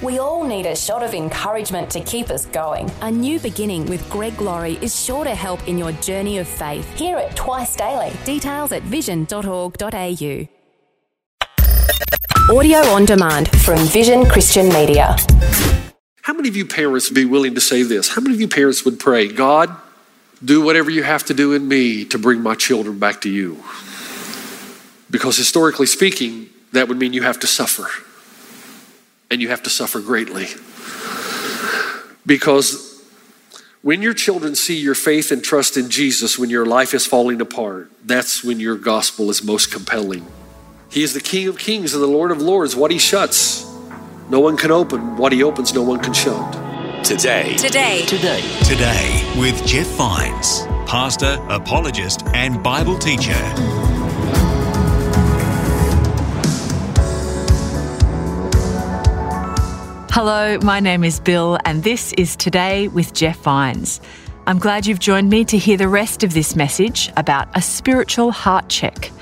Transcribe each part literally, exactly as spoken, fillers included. We all need a shot of encouragement to keep us going. A New Beginning with Greg Laurie is sure to help in your journey of faith. Hear it twice daily. Details at vision dot org dot a u. Audio on demand from Vision Christian Media. How many of you parents would be willing to say this? How many of you parents would pray, God, do whatever you have to do in me to bring my children back to you? Because historically speaking, that would mean you have to suffer. And you have to suffer greatly. Because when your children see your faith and trust in Jesus, when your life is falling apart, that's when your gospel is most compelling. He is the King of Kings and the Lord of Lords. What he shuts, no one can open. What he opens, no one can shut. Today. Today. Today. Today with Jeff Vines, pastor, apologist, and Bible teacher. Hello, my name is Bill, and this is Today with Jeff Vines. I'm glad you've joined me to hear the rest of this message about a spiritual heart check.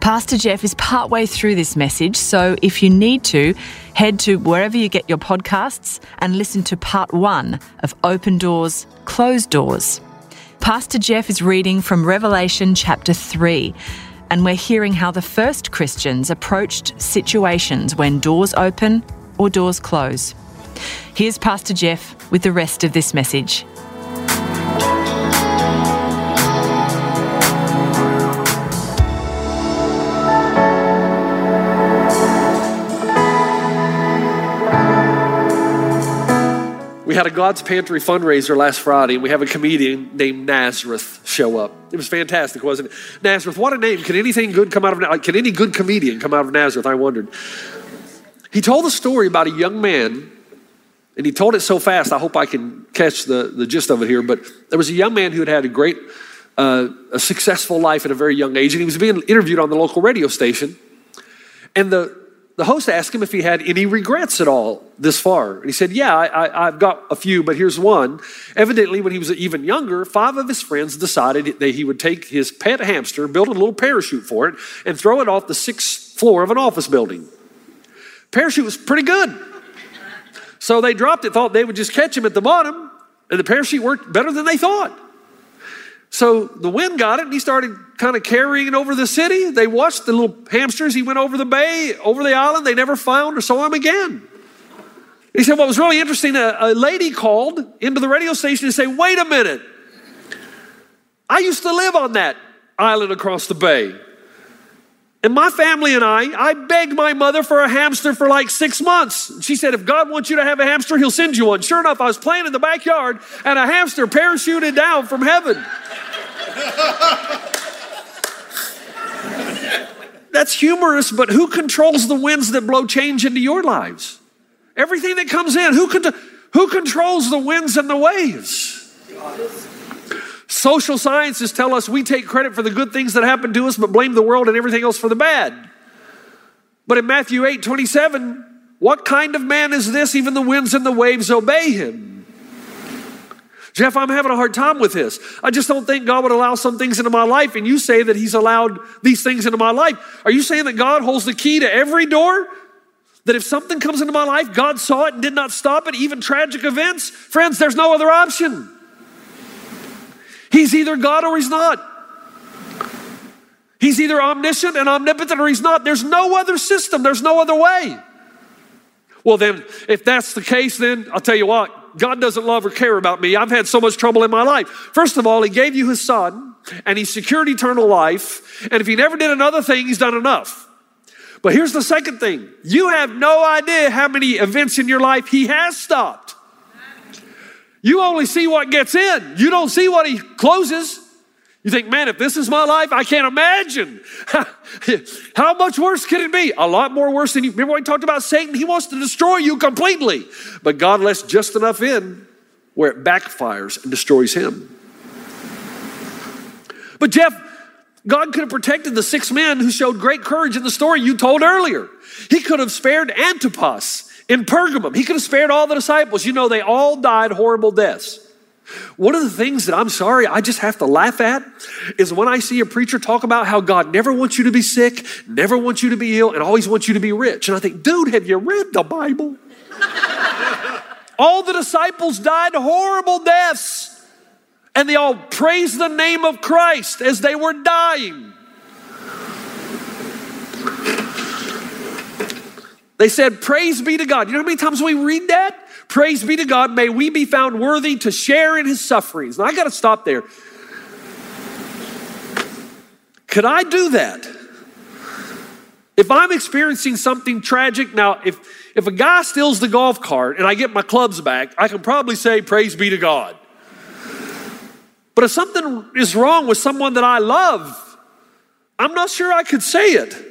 Pastor Jeff is partway through this message, so if you need to, head to wherever you get your podcasts and listen to part one of Open Doors, Closed Doors. Pastor Jeff is reading from Revelation chapter three, and we're hearing how the first Christians approached situations when doors open or doors close. Here's Pastor Jeff with the rest of this message. We had a God's Pantry fundraiser last Friday, and we have a comedian named Nazareth show up. It was fantastic, wasn't it? Nazareth, what a name. Can anything good come out of Nazareth? Can any good comedian come out of Nazareth? I wondered. He told a story about a young man, and he told it so fast, I hope I can catch the, the gist of it here, but there was a young man who had had a great, uh, a successful life at a very young age, and he was being interviewed on the local radio station, and the, the host asked him if he had any regrets at all this far, and he said, yeah, I, I, I've got a few, but here's one. Evidently, when he was even younger, five of his friends decided that he would take his pet hamster, build a little parachute for it, and throw it off the sixth floor of an office building. Parachute was pretty good. So they dropped it, thought they would just catch him at the bottom, and the parachute worked better than they thought. So the wind got it, and he started kind of carrying it over the city. They watched the little hamsters. He went over the bay, over the island. They never found or saw him again. He said what was really interesting, a, a lady called into the radio station and said, wait a minute. I used to live on that island across the bay. And my family and I, I begged my mother for a hamster for like six months. She said, if God wants you to have a hamster, he'll send you one. Sure enough, I was playing in the backyard and a hamster parachuted down from heaven. That's humorous, but who controls the winds that blow change into your lives? Everything that comes in, who, con- who controls the winds and the waves? Social sciences tell us we take credit for the good things that happen to us, but blame the world and everything else for the bad. But in Matthew eight twenty-seven, what kind of man is this? Even the winds and the waves obey him. Jeff, I'm having a hard time with this. I just don't think God would allow some things into my life, and you say that he's allowed these things into my life. Are you saying that God holds the key to every door? That if something comes into my life, God saw it and did not stop it, even tragic events? Friends, there's no other option. He's either God or he's not. He's either omniscient and omnipotent or he's not. There's no other system. There's no other way. Well, then, if that's the case, then I'll tell you what, God doesn't love or care about me. I've had so much trouble in my life. First of all, he gave you his son and he secured eternal life. And if he never did another thing, he's done enough. But here's the second thing. You have no idea how many events in your life he has stopped. You only see what gets in. You don't see what he closes. You think, man, if this is my life, I can't imagine. How much worse can it be? A lot more worse than you. Remember when we talked about Satan? He wants to destroy you completely. But God lets just enough in where it backfires and destroys him. But Jeff, God could have protected the six men who showed great courage in the story you told earlier. He could have spared Antipas in Pergamum. He could have spared all the disciples. You know, they all died horrible deaths. One of the things that I'm sorry, I just have to laugh at is when I see a preacher talk about how God never wants you to be sick, never wants you to be ill, and always wants you to be rich. And I think, dude, have you read the Bible? All the disciples died horrible deaths, and they all praised the name of Christ as they were dying. They said, praise be to God. You know how many times we read that? Praise be to God. May we be found worthy to share in his sufferings. Now, I got to stop there. Could I do that? If I'm experiencing something tragic, now, if, if a guy steals the golf cart and I get my clubs back, I can probably say, praise be to God. But if something is wrong with someone that I love, I'm not sure I could say it.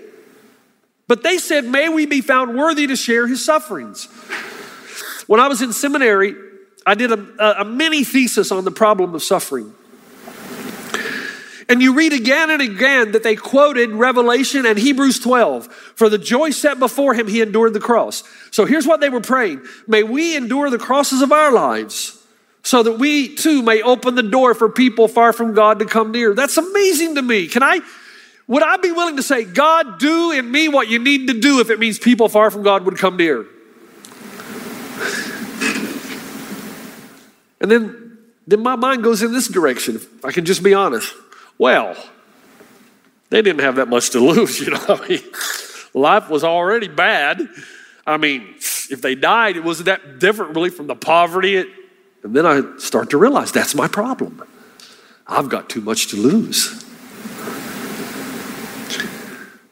But they said, may we be found worthy to share his sufferings. When I was in seminary, I did a, a mini thesis on the problem of suffering. And you read again and again that they quoted Revelation and Hebrews twelve. For the joy set before him, he endured the cross. So here's what they were praying. May we endure the crosses of our lives so that we too may open the door for people far from God to come near. That's amazing to me. Can I, would I be willing to say, God, do in me what you need to do if it means people far from God would come near? And then, then my mind goes in this direction, if I can just be honest. Well, they didn't have that much to lose, you know. I mean, life was already bad. I mean, if they died, it wasn't that different really from the poverty. It, and then I start to realize that's my problem. I've got too much to lose.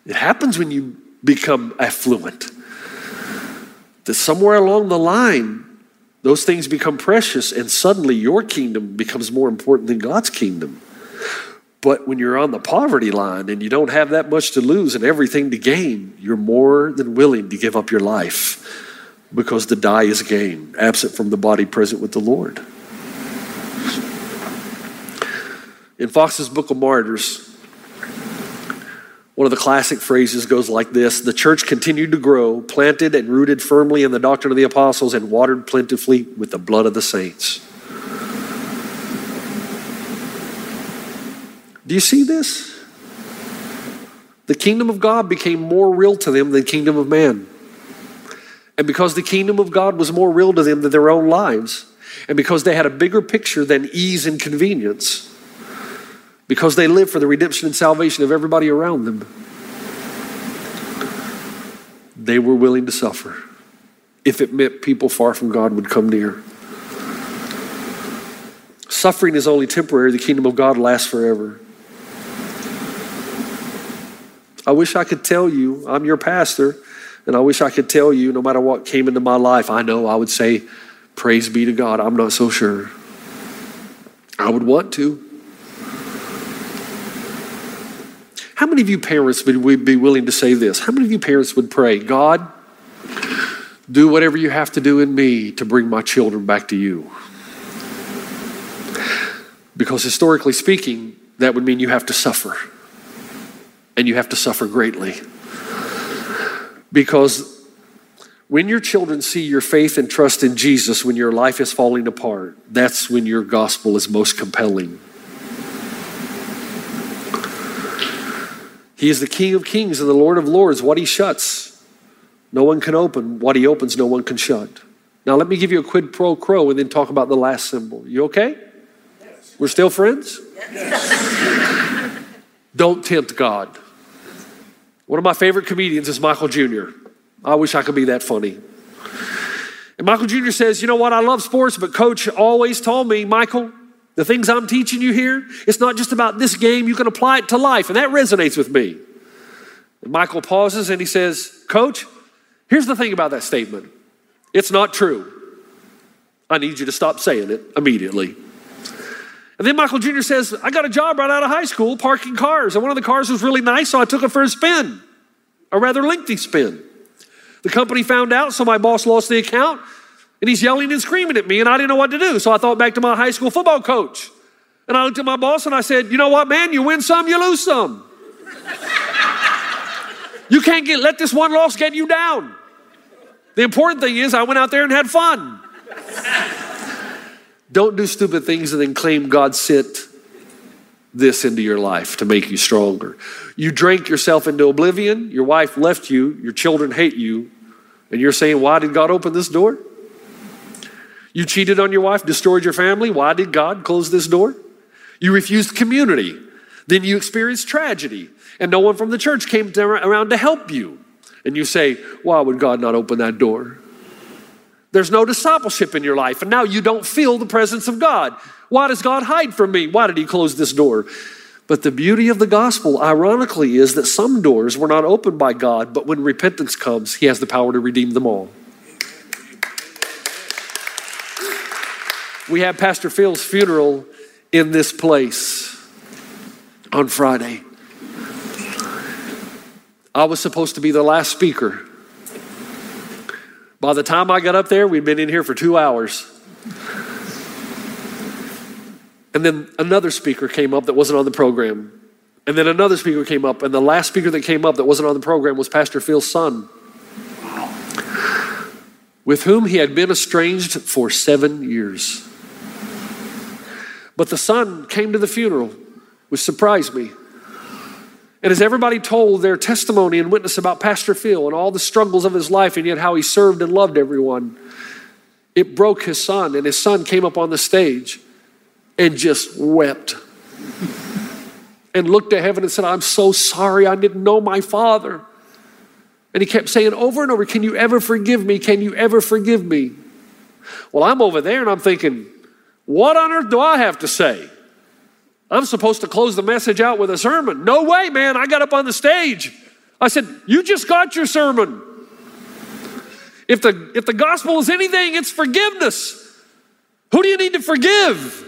It happens when you become affluent, that somewhere along the line, those things become precious, and suddenly your kingdom becomes more important than God's kingdom. But when you're on the poverty line and you don't have that much to lose and everything to gain, you're more than willing to give up your life because the die is gain, absent from the body, present with the Lord. In Fox's Book of Martyrs, one of the classic phrases goes like this: the church continued to grow, planted and rooted firmly in the doctrine of the apostles and watered plentifully with the blood of the saints. Do you see this? The kingdom of God became more real to them than the kingdom of man. And because the kingdom of God was more real to them than their own lives, and because they had a bigger picture than ease and convenience, because they live for the redemption and salvation of everybody around them, they were willing to suffer if it meant people far from God would come near. Suffering is only temporary. The kingdom of God lasts forever. I wish I could tell you, I'm your pastor, and I wish I could tell you, no matter what came into my life, I know I would say, praise be to God. I'm not so sure. I would want to. How many of you parents would be willing to say this? How many of you parents would pray, God, do whatever you have to do in me to bring my children back to you? Because historically speaking, that would mean you have to suffer. And you have to suffer greatly. Because when your children see your faith and trust in Jesus, when your life is falling apart, that's when your gospel is most compelling. He is the King of Kings and the Lord of Lords. What he shuts, no one can open. What he opens, no one can shut. Now let me give you a quid pro quo and then talk about the last symbol. You okay? Yes. We're still friends? Yes. Don't tempt God. One of my favorite comedians is Michael Junior I wish I could be that funny. And Michael Junior says, you know what? I love sports, but coach always told me, Michael, the things I'm teaching you here, it's not just about this game. You can apply it to life. And that resonates with me. And Michael pauses and he says, coach, here's the thing about that statement. It's not true. I need you to stop saying it immediately. And then Michael Junior says, I got a job right out of high school parking cars. And one of the cars was really nice, so I took it for a spin, a rather lengthy spin. The company found out, so my boss lost the account. And he's yelling and screaming at me, and I didn't know what to do. So I thought back to my high school football coach. And I looked at my boss and I said, you know what, man? You win some, you lose some. You can't get let this one loss get you down. The important thing is I went out there and had fun. Don't do stupid things and then claim God sent this into your life to make you stronger. You drank yourself into oblivion. Your wife left you. Your children hate you. And you're saying, why did God open this door? You cheated on your wife, destroyed your family. Why did God close this door? You refused community. Then you experienced tragedy, and no one from the church came to, around to help you. And you say, why would God not open that door? There's no discipleship in your life, and now you don't feel the presence of God. Why does God hide from me? Why did he close this door? But the beauty of the gospel, ironically, is that some doors were not opened by God, but when repentance comes, he has the power to redeem them all. We had Pastor Phil's funeral in this place on Friday. I was supposed to be the last speaker. By the time I got up there, we'd been in here for two hours. And then another speaker came up that wasn't on the program. And then another speaker came up, and the last speaker that came up that wasn't on the program was Pastor Phil's son, with whom he had been estranged for seven years. But the son came to the funeral, which surprised me. And as everybody told their testimony and witness about Pastor Phil and all the struggles of his life and yet how he served and loved everyone, it broke his son. And his son came up on the stage and just wept and looked to heaven and said, I'm so sorry, I didn't know my father. And he kept saying over and over, can you ever forgive me? Can you ever forgive me? Well, I'm over there and I'm thinking, what on earth do I have to say? I'm supposed to close the message out with a sermon. No way, man. I got up on the stage. I said, you just got your sermon. If the, if the gospel is anything, it's forgiveness. Who do you need to forgive?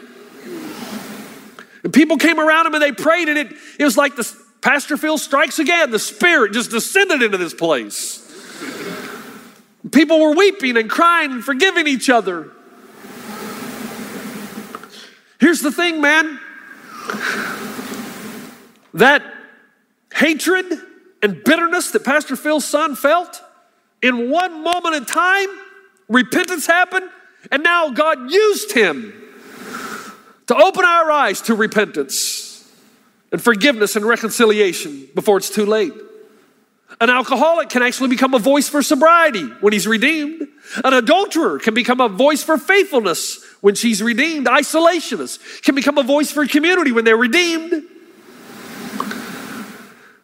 And people came around him and they prayed, and it, it was like this. Pastor Phil strikes again. The Spirit just descended into this place. People were weeping and crying and forgiving each other. Here's the thing, man. That hatred and bitterness that Pastor Phil's son felt, in one moment in time, repentance happened, and now God used him to open our eyes to repentance and forgiveness and reconciliation before it's too late. An alcoholic can actually become a voice for sobriety when he's redeemed. An adulterer can become a voice for faithfulness when she's redeemed. Isolationists can become a voice for community when they're redeemed.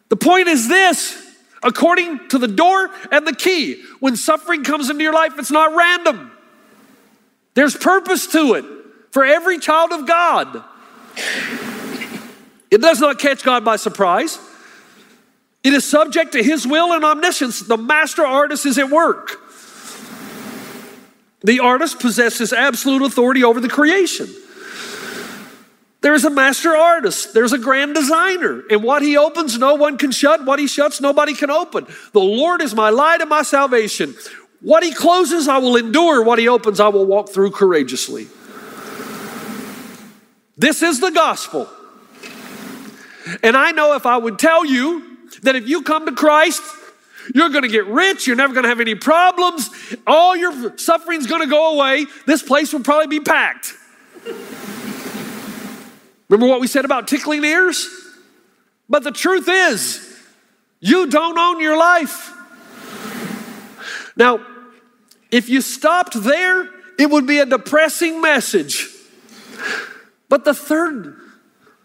The point is this, according to the door and the key, when suffering comes into your life, it's not random. There's purpose to it for every child of God. It does not catch God by surprise. It is subject to his will and omniscience. The master artist is at work. The artist possesses absolute authority over the creation. There is a master artist. There's a grand designer. And what he opens, no one can shut. What he shuts, nobody can open. The Lord is my light and my salvation. What he closes, I will endure. What he opens, I will walk through courageously. This is the gospel. And I know if I would tell you that if you come to Christ, you're going to get rich. You're never going to have any problems. All your suffering's going to go away. This place will probably be packed. Remember what we said about tickling ears? But the truth is, you don't own your life. Now, if you stopped there, it would be a depressing message. But the third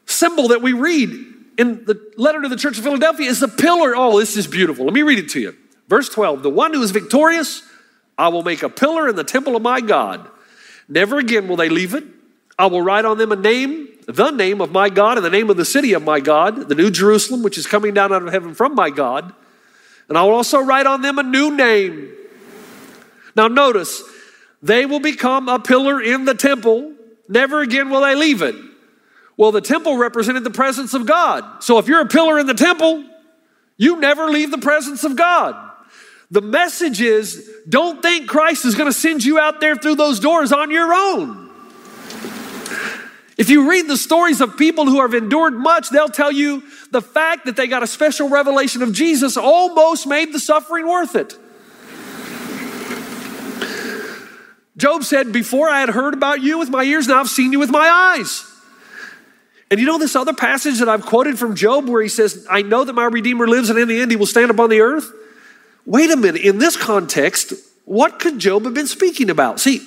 symbol that we read in the letter to the church of Philadelphia is the pillar. Oh, this is beautiful. Let me read it to you. Verse twelve, the one who is victorious, I will make a pillar in the temple of my God. Never again will they leave it. I will write on them a name, the name of my God, and the name of the city of my God, the new Jerusalem, which is coming down out of heaven from my God. And I will also write on them a new name. Now notice, they will become a pillar in the temple. Never again will they leave it. Well, the temple represented the presence of God. So if you're a pillar in the temple, you never leave the presence of God. The message is, don't think Christ is going to send you out there through those doors on your own. If you read the stories of people who have endured much, they'll tell you the fact that they got a special revelation of Jesus almost made the suffering worth it. Job said, before I had heard about you with my ears, now I've seen you with my eyes. And you know this other passage that I've quoted from Job where he says, I know that my Redeemer lives and in the end he will stand upon the earth? Wait a minute. In this context, What could Job have been speaking about? See,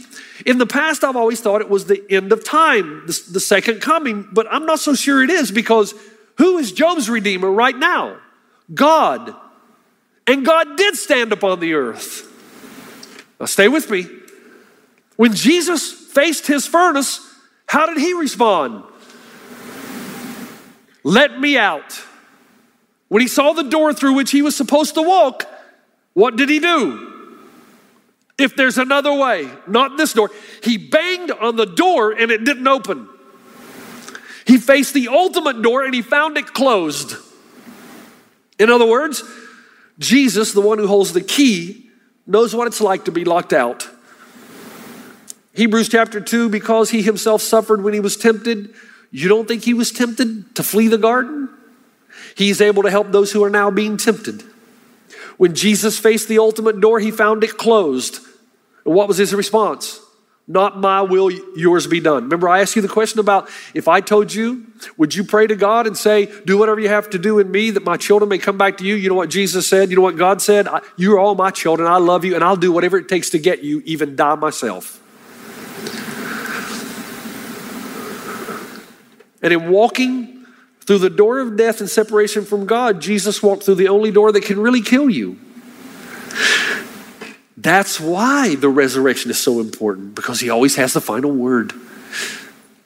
in the past, I've always thought it was the end of time, the, the second coming, but I'm not so sure it is, because who is Job's redeemer right now? God. And God did stand upon the earth. Now stay with me. When Jesus faced his furnace, how did he respond? Let me out. When he saw the door through which he was supposed to walk, what did he do? If there's another way, not this door. He banged on the door and it didn't open. He faced the ultimate door and he found it closed. In other words, Jesus, the one who holds the key, knows what it's like to be locked out. Hebrews chapter two, because he himself suffered when he was tempted. You don't think he was tempted to flee the garden? He's able to help those who are now being tempted. When Jesus faced the ultimate door, he found it closed. And what was his response? Not my will, yours be done. Remember, I asked you the question about, if I told you, would you pray to God and say, do whatever you have to do in me that my children may come back to you? You know what Jesus said? You know what God said? You're all my children. I love you, and I'll do whatever it takes to get you, even die myself. And in walking through the door of death and separation from God, Jesus walked through the only door that can really kill you. That's why the resurrection is so important, because he always has the final word.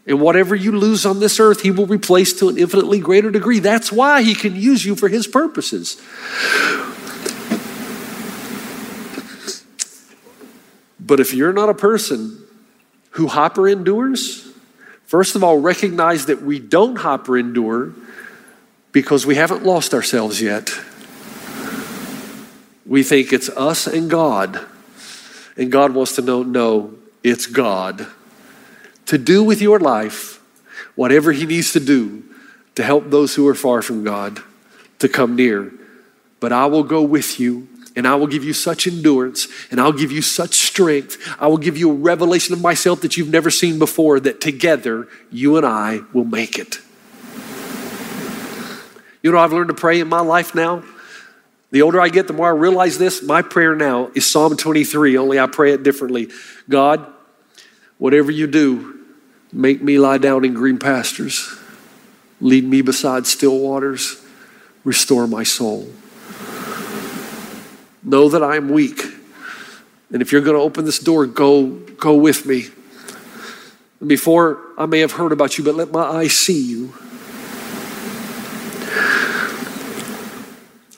And whatever you lose on this earth, he will replace to an infinitely greater degree. That's why he can use you for his purposes. But if you're not a person who hyper endures, first of all, recognize that we don't hyper-endure because we haven't lost ourselves yet. We think it's us and God. And God wants to know, no, it's God. To do with your life whatever he needs to do to help those who are far from God to come near. But I will go with you. And I will give you such endurance, and I'll give you such strength. I will give you a revelation of myself that you've never seen before, that together you and I will make it. You know, I've learned to pray in my life now. The older I get, the more I realize this. My prayer now is Psalm twenty-three, only I pray it differently. God, whatever you do, make me lie down in green pastures. Lead me beside still waters. Restore my soul. Know that I am weak. And if you're going to open this door, go, go with me. And before, I may have heard about you, but let my eyes see you.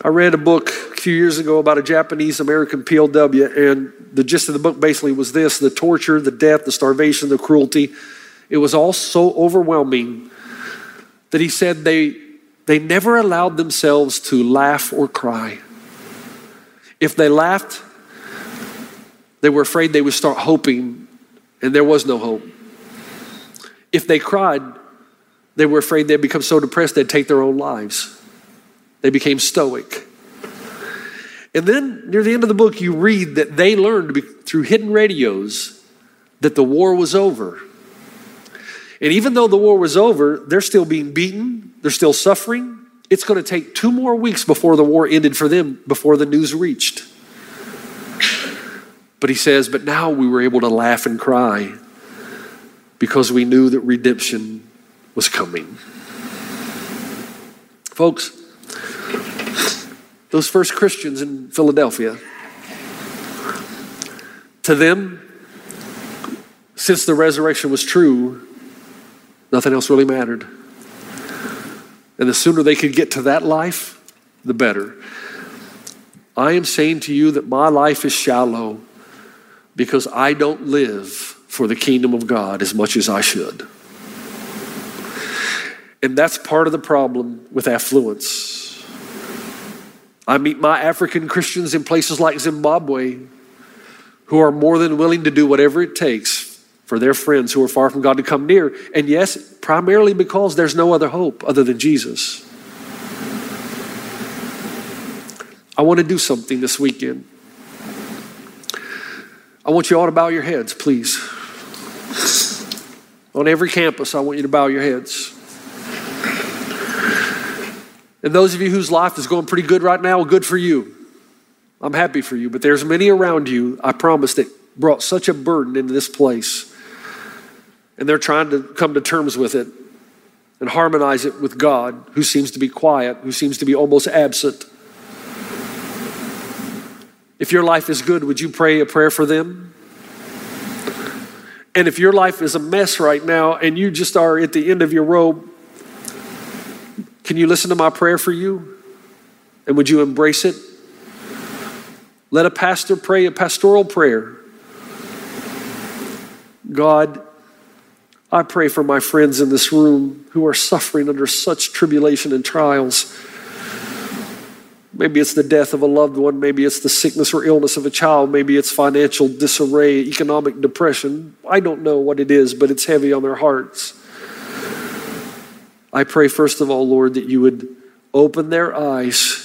I read a book a few years ago about a Japanese-American P O W, and the gist of the book basically was this: the torture, the death, the starvation, the cruelty. It was all so overwhelming that he said they, they never allowed themselves to laugh or cry. If they laughed, they were afraid they would start hoping, and there was no hope. If they cried, they were afraid they'd become so depressed they'd take their own lives. They became stoic. And then near the end of the book, you read that they learned through hidden radios that the war was over. And even though the war was over, they're still being beaten, they're still suffering. It's going to take two more weeks before the war ended for them, before the news reached. But he says, but now we were able to laugh and cry because we knew that redemption was coming. Folks, those first Christians in Philadelphia, to them, since the resurrection was true, nothing else really mattered. And the sooner they could get to that life, the better. I am saying to you that my life is shallow because I don't live for the kingdom of God as much as I should. And that's part of the problem with affluence. I meet my African Christians in places like Zimbabwe who are more than willing to do whatever it takes for their friends who are far from God to come near. And yes, primarily because there's no other hope other than Jesus. I want to do something this weekend. I want you all to bow your heads, please. On every campus, I want you to bow your heads. And those of you whose life is going pretty good right now, good for you. I'm happy for you, but there's many around you, I promise, that brought such a burden into this place. And they're trying to come to terms with it and harmonize it with God, who seems to be quiet, who seems to be almost absent. If your life is good, would you pray a prayer for them? And if your life is a mess right now and you just are at the end of your rope, can you listen to my prayer for you? And would you embrace it? Let a pastor pray a pastoral prayer. God, I pray for my friends in this room who are suffering under such tribulation and trials. Maybe it's the death of a loved one. Maybe it's the sickness or illness of a child. Maybe it's financial disarray, economic depression. I don't know what it is, but it's heavy on their hearts. I pray, first of all, Lord, that you would open their eyes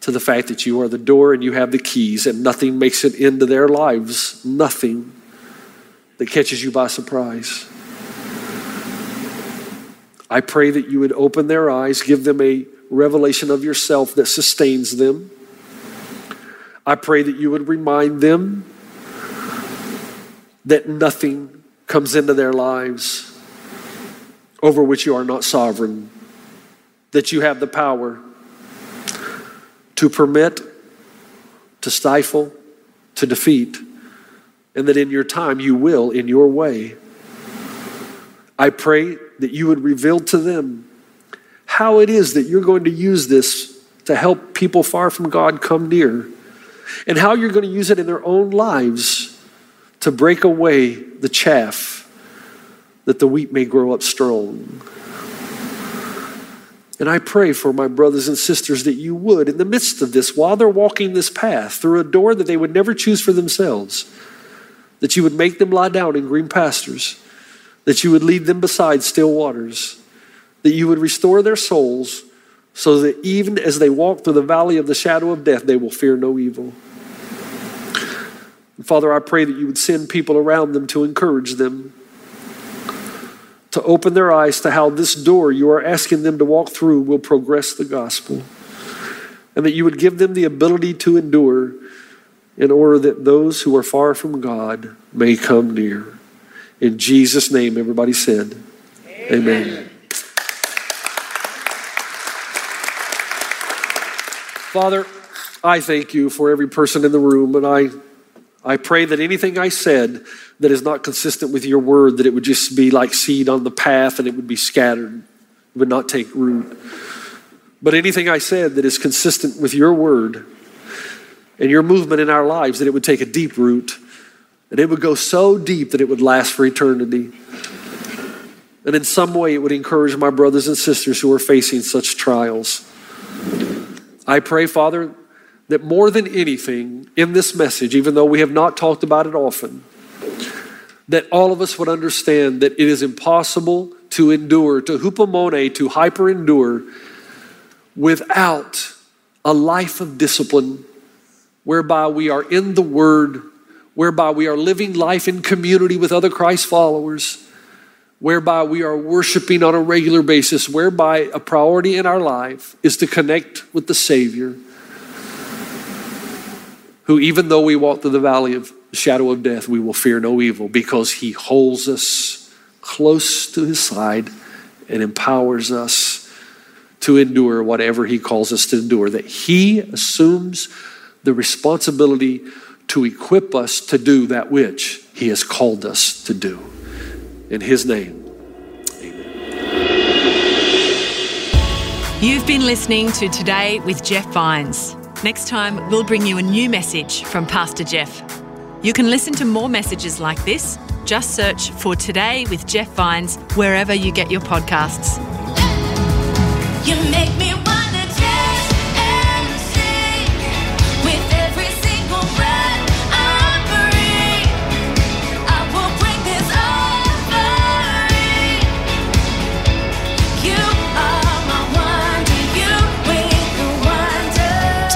to the fact that you are the door and you have the keys, and nothing makes it into their lives. Nothing that catches you by surprise. I pray that you would open their eyes, give them a revelation of yourself that sustains them. I pray that you would remind them that nothing comes into their lives over which you are not sovereign, that you have the power to permit, to stifle, to defeat, and that in your time you will, in your way. I pray that you would reveal to them how it is that you're going to use this to help people far from God come near, and how you're going to use it in their own lives to break away the chaff, that the wheat may grow up strong. And I pray for my brothers and sisters that you would, in the midst of this, while they're walking this path through a door that they would never choose for themselves, that you would make them lie down in green pastures, that you would lead them beside still waters, that you would restore their souls, so that even as they walk through the valley of the shadow of death, they will fear no evil. And Father, I pray that you would send people around them to encourage them, to open their eyes to how this door you are asking them to walk through will progress the gospel, and that you would give them the ability to endure, in order that those who are far from God may come near. In Jesus' name, everybody said, amen. Amen. Father, I thank you for every person in the room, and I, I pray that anything I said that is not consistent with your word, that it would just be like seed on the path and it would be scattered. It would not take root. But anything I said that is consistent with your word and your movement in our lives, that it would take a deep root, and it would go so deep that it would last for eternity. And in some way, it would encourage my brothers and sisters who are facing such trials. I pray, Father, that more than anything in this message, even though we have not talked about it often, that all of us would understand that it is impossible to endure, to hupomone, to hyper-endure, without a life of discipline, whereby we are in the Word, whereby we are living life in community with other Christ followers, whereby we are worshiping on a regular basis, whereby a priority in our life is to connect with the Savior, who, even though we walk through the valley of the shadow of death, we will fear no evil, because he holds us close to his side and empowers us to endure whatever he calls us to endure, that he assumes the responsibility to equip us to do that which he has called us to do. In his name, amen. You've been listening to Today with Jeff Vines. Next time, we'll bring you a new message from Pastor Jeff. You can listen to more messages like this. Just search for Today with Jeff Vines wherever you get your podcasts. You make me